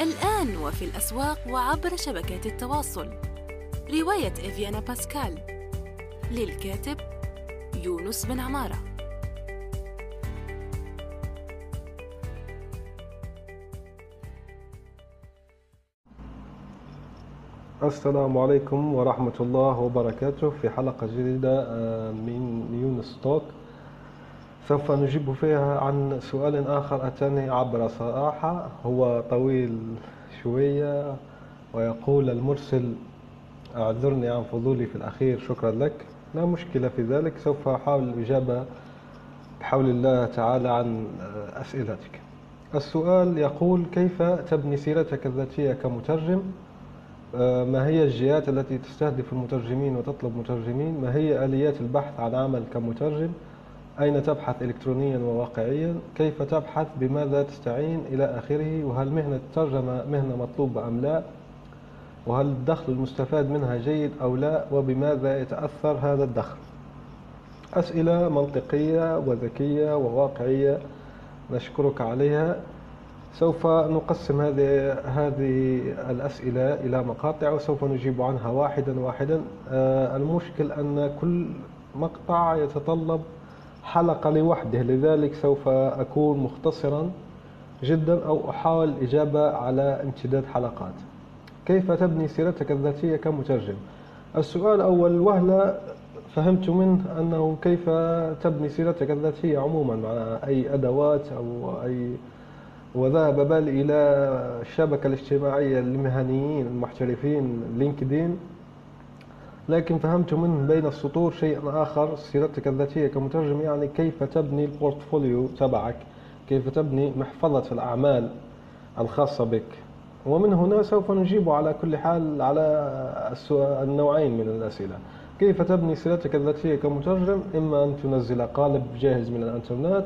الآن وفي الأسواق وعبر شبكات التواصل. رواية افيانا باسكال للكاتب يونس بن عمارة. السلام عليكم ورحمة الله وبركاته. في حلقة جديدة من يونس توك سوف نجيب فيها عن سؤال آخر أتاني عبر صراحه، هو طويل شوية ويقول المرسل: أعذرني عن فضولي في الأخير، شكرا لك. لا مشكلة في ذلك، سوف أحاول الإجابة بحول الله تعالى عن أسئلتك. السؤال يقول: كيف تبني سيرتك الذاتية كمترجم؟ ما هي الجهات التي تستهدف المترجمين وتطلب مترجمين؟ ما هي آليات البحث عن عمل كمترجم؟ أين تبحث إلكترونيا وواقعيا؟ كيف تبحث؟ بماذا تستعين؟ إلى آخره. وهل مهنة الترجمة مهنة مطلوبة أم لا؟ وهل الدخل المستفاد منها جيد أو لا؟ وبماذا يتأثر هذا الدخل؟ أسئلة منطقية وذكية وواقعية، نشكرك عليها. سوف نقسم هذه الأسئلة إلى مقاطع وسوف نجيب عنها واحدا واحدا. المشكل أن كل مقطع يتطلب حلقة لوحده، لذلك سوف أكون مختصرا جدا أو أحاول الإجابة على امتداد حلقات. كيف تبني سيرتك الذاتية كمترجم؟ السؤال أول وهلة فهمت منه أنه كيف تبني سيرتك الذاتية عموما مع أي أدوات أو أي، وذهب بالي إلى الشبكة الاجتماعية للمهنيين المحترفين لينكدين، لكن فهمت منه بين السطور شيء آخر. سيرتك الذاتية كمترجم يعني كيف تبني البورتفوليو تبعك، كيف تبني محفظة الأعمال الخاصة بك. ومن هنا سوف نجيب على كل حال على النوعين من الأسئلة. كيف تبني سيرتك الذاتية كمترجم؟ إما أن تنزل قالب جاهز من الإنترنت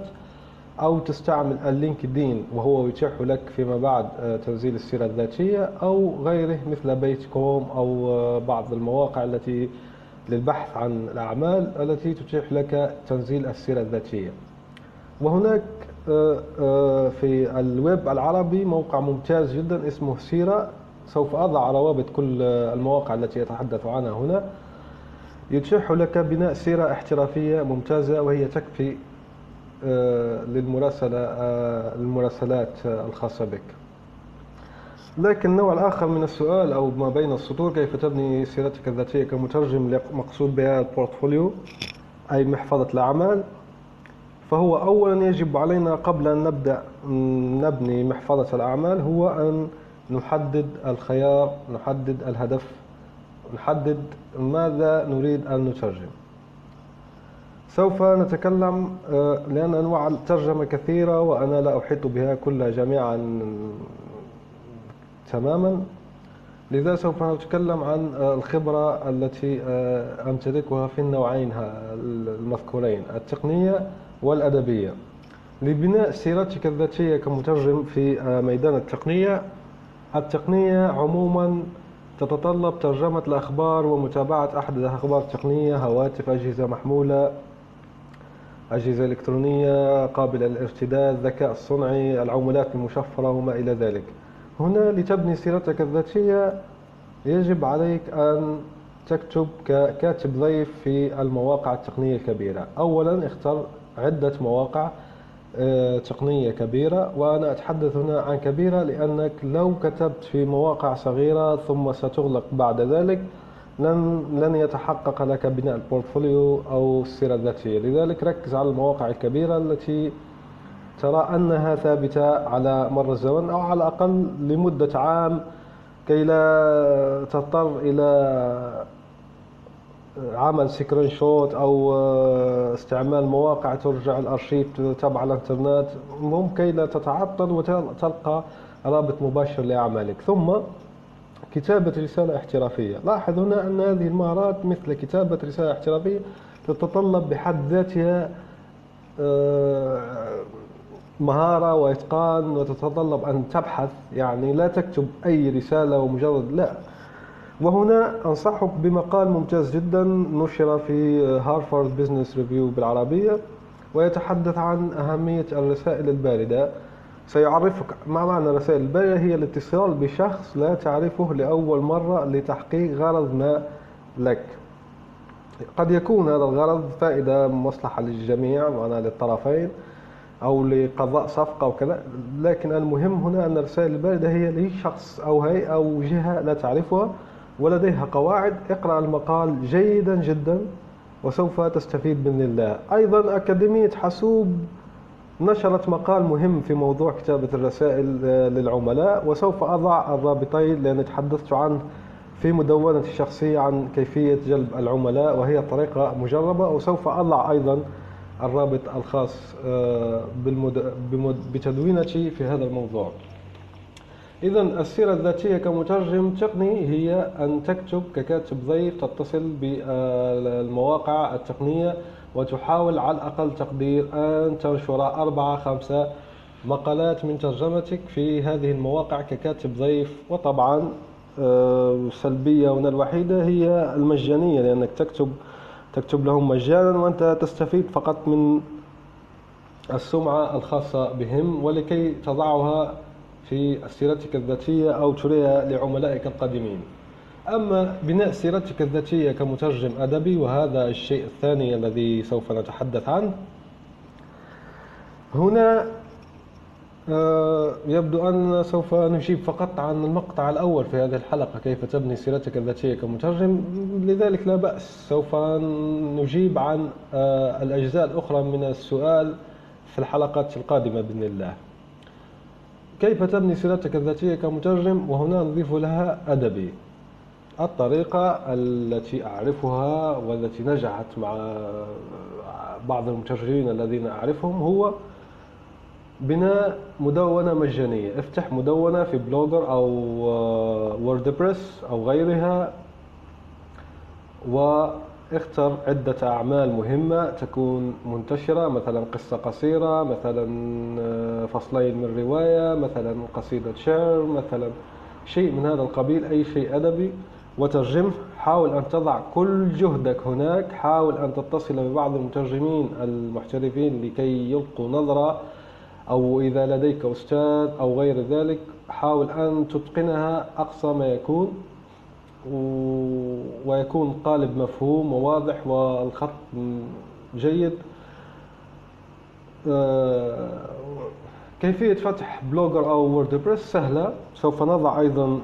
أو تستعمل اللينكدين وهو يتيح لك فيما بعد تنزيل السيرة الذاتية أو غيره مثل بيت كوم أو بعض المواقع التي للبحث عن الأعمال التي تتيح لك تنزيل السيرة الذاتية. وهناك في الويب العربي موقع ممتاز جدا اسمه سيرة، سوف أضع روابط كل المواقع التي يتحدث عنها هنا، يتيح لك بناء سيرة احترافية ممتازة وهي تكفي للمراسلات الخاصة بك. لكن النوع الآخر من السؤال أو ما بين السطور، كيف تبني سيرتك الذاتية كمترجم، مقصود بها البورتفوليو أي محفظة الأعمال، فهو أولا يجب علينا قبل أن نبدأ نبني محفظة الأعمال هو أن نحدد الخيار، نحدد الهدف، نحدد ماذا نريد أن نترجم. سوف نتكلم لأن أنواع الترجمة كثيرة وأنا لا أحيط بها كلها جميعا تماما، لذا سوف نتكلم عن الخبرة التي أمتلكها في النوعين المذكورين، التقنية والأدبية. لبناء سيرتك الذاتية كمترجم في ميدان التقنية، التقنية عموما تتطلب ترجمة الأخبار ومتابعة أحدث أخبار تقنية، هواتف، أجهزة محمولة، أجهزة إلكترونية قابلة للارتداد، الذكاء الصنعي، العملات المشفرة وما إلى ذلك. هنا لتبني سيرتك الذاتية يجب عليك أن تكتب ككاتب ضيف في المواقع التقنية الكبيرة. أولا اختر عدة مواقع تقنية كبيرة، وأنا أتحدث هنا عن كبيرة لأنك لو كتبت في مواقع صغيرة ثم ستغلق بعد ذلك لن يتحقق لك بناء البورتفوليو أو السيرة الذاتية. لذلك ركز على المواقع الكبيرة التي ترى أنها ثابتة على مر الزمن أو على الأقل لمدة عام، كي لا تضطر إلى عمل سكرين شوت أو استعمال مواقع ترجع الأرشيف تبع الانترنت، ممكن لا تتعطل وتلقى رابط مباشر لأعمالك. ثم كتابة رسالة احترافية. لاحظ هنا أن هذه المهارات مثل كتابة رسالة احترافية تتطلب بحد ذاتها مهارة وإتقان، وتتطلب أن تبحث، يعني لا تكتب أي رسالة ومجرد لا. وهنا أنصحك بمقال ممتاز جدا نشر في هارفارد بيزنس ريفيو بالعربية، ويتحدث عن أهمية الرسائل الباردة. سيعرفك. ما معنى الرسائل البرية؟ هي الاتصال بشخص لا تعرفه لأول مرة لتحقيق غرض ما لك. قد يكون هذا الغرض فائدة مصلحة للجميع وأنا للطرفين أو لقضاء صفقة وكذا، لكن المهم هنا أن الرسائل الباردة هي لشخص أو هيئة أو جهة لا تعرفها ولديها قواعد. اقرأ المقال جيدا جدا وسوف تستفيد بإذن الله. أيضا أكاديمية حسوب نشرت مقال مهم في موضوع كتابة الرسائل للعملاء، وسوف أضع الرابطين لأن تحدثت عنه في مدونة الشخصية عن كيفية جلب العملاء وهي طريقة مجربة، وسوف أضع أيضا الرابط الخاص بتدوينتي في هذا الموضوع. إذا السيرة الذاتية كمترجم تقني هي أن تكتب ككاتب ضيف، تتصل بالمواقع التقنية وتحاول على الأقل تقدير أن تنشر 4-5 مقالات من ترجمتك في هذه المواقع ككاتب ضيف. وطبعا سلبية هنا الوحيدة هي المجانية، لأنك تكتب لهم مجانا وأنت تستفيد فقط من السمعة الخاصة بهم، ولكي تضعها في سيرتك الذاتية أو تريها لعملائك القادمين. أما بناء سيرتك الذاتية كمترجم أدبي، وهذا الشيء الثاني الذي سوف نتحدث عنه هنا، يبدو أن سوف نجيب فقط عن المقطع الأول في هذه الحلقة، كيف تبني سيرتك الذاتية كمترجم، لذلك لا بأس سوف نجيب عن الأجزاء الأخرى من السؤال في الحلقات القادمة بإذن الله. كيف تبني سيرتك الذاتية كمترجم؟ وهنا نضيف لها أدبي. الطريقة التي أعرفها والتي نجحت مع بعض المترجمين الذين أعرفهم هو بناء مدونة مجانية. افتح مدونة في بلوغر أو ووردبريس أو غيرها، واختر عدة أعمال مهمة تكون منتشرة، مثلا قصة قصيرة، مثلا فصلين من رواية، مثلا قصيدة شعر، مثلا شيء من هذا القبيل، أي شيء أدبي، وترجمه. حاول أن تضع كل جهدك هناك، حاول أن تتصل ببعض المترجمين المحترفين لكي يلقوا نظرة، أو إذا لديك أستاذ أو غير ذلك حاول أن تتقنها أقصى ما يكون، ويكون قالب مفهوم وواضح والخط جيد. كيفية فتح بلوغر أو ووردبريس سهلة، سوف نضع أيضا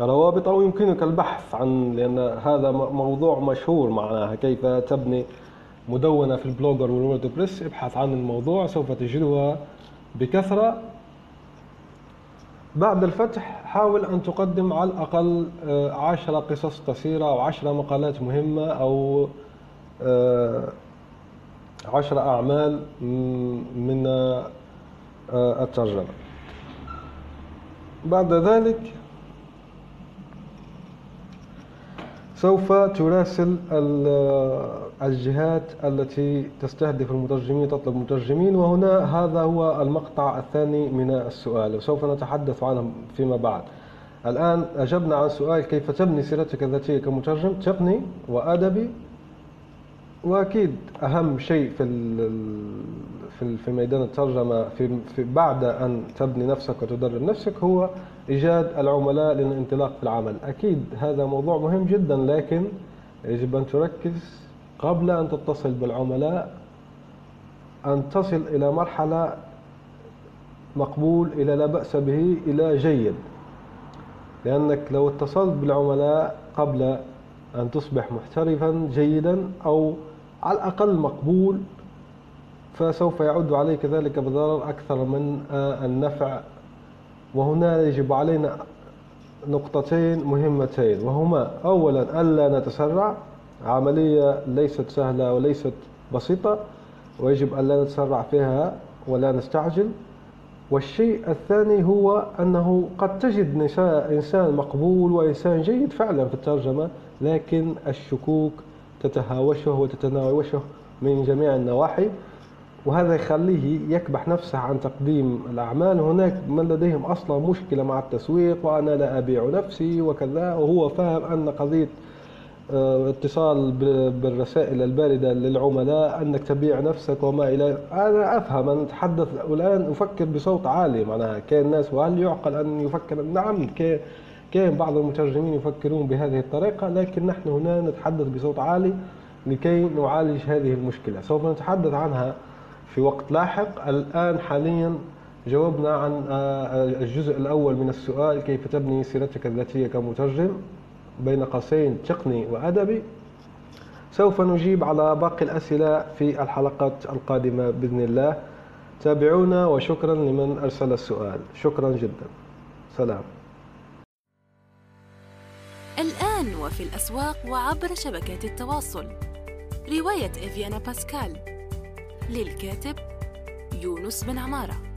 روابط أو يمكنك البحث عن، لأن هذا موضوع مشهور معناها كيف تبني مدونة في البلوغر والووردبريس. ابحث عن الموضوع سوف تجدها بكثرة. بعد الفتح حاول أن تقدم على الأقل 10 قصص قصيرة أو 10 مقالات مهمة أو 10 أعمال من الترجمة. بعد ذلك سوف تراسل الجهات التي تستهدف المترجمين، تطلب مترجمين. وهنا هذا هو المقطع الثاني من السؤال وسوف نتحدث عنه فيما بعد. الآن أجبنا عن سؤال كيف تبني سيرتك الذاتية كمترجم تقني وأدبي، وأكيد أهم شيء في ميدان الترجمة بعد أن تبني نفسك وتدرب نفسك هو إيجاد العملاء للانطلاق في العمل. أكيد هذا موضوع مهم جدا، لكن يجب أن تركز قبل أن تتصل بالعملاء أن تصل إلى مرحلة مقبول إلى لا بأس به إلى جيد، لأنك لو اتصلت بالعملاء قبل أن تصبح محترفا جيدا أو على الأقل مقبول فسوف يعود عليك ذلك بضرر أكثر من النفع. وهنا يجب علينا نقطتين مهمتين، وهما أولا ألا نتسرع، عملية ليست سهلة وليست بسيطة ويجب ألا نتسرع فيها ولا نستعجل. والشيء الثاني هو أنه قد تجد إنسان مقبول وإنسان جيد فعلا في الترجمة، لكن الشكوك تتهاوشه وتتناوشه من جميع النواحي، وهذا يخليه يكبح نفسه عن تقديم الأعمال. هناك من لديهم أصلا مشكلة مع التسويق، وأنا لا أبيع نفسي وكذا، وهو فاهم أن قضية اتصال بالرسائل الباردة للعملاء، أنك تبيع نفسك وما إلى. أنا أفهم، أنا أتحدث والآن أفكر بصوت عالي معناها. كان ناس، وهل يعقل أن يفكر؟ نعم، كان بعض المترجمين يفكرون بهذه الطريقة، لكن نحن هنا نتحدث بصوت عالي لكي نعالج هذه المشكلة. سوف نتحدث عنها في وقت لاحق. الآن حاليا جاوبنا عن الجزء الأول من السؤال، كيف تبني سيرتك الذاتية كمترجم بين قوسين تقني وأدبي. سوف نجيب على باقي الأسئلة في الحلقات القادمة بإذن الله. تابعونا، وشكرا لمن أرسل السؤال. شكرا جدا. سلام. الآن وفي الأسواق وعبر شبكات التواصل، رواية افيانا باسكال للكاتب يونس بن عمارة.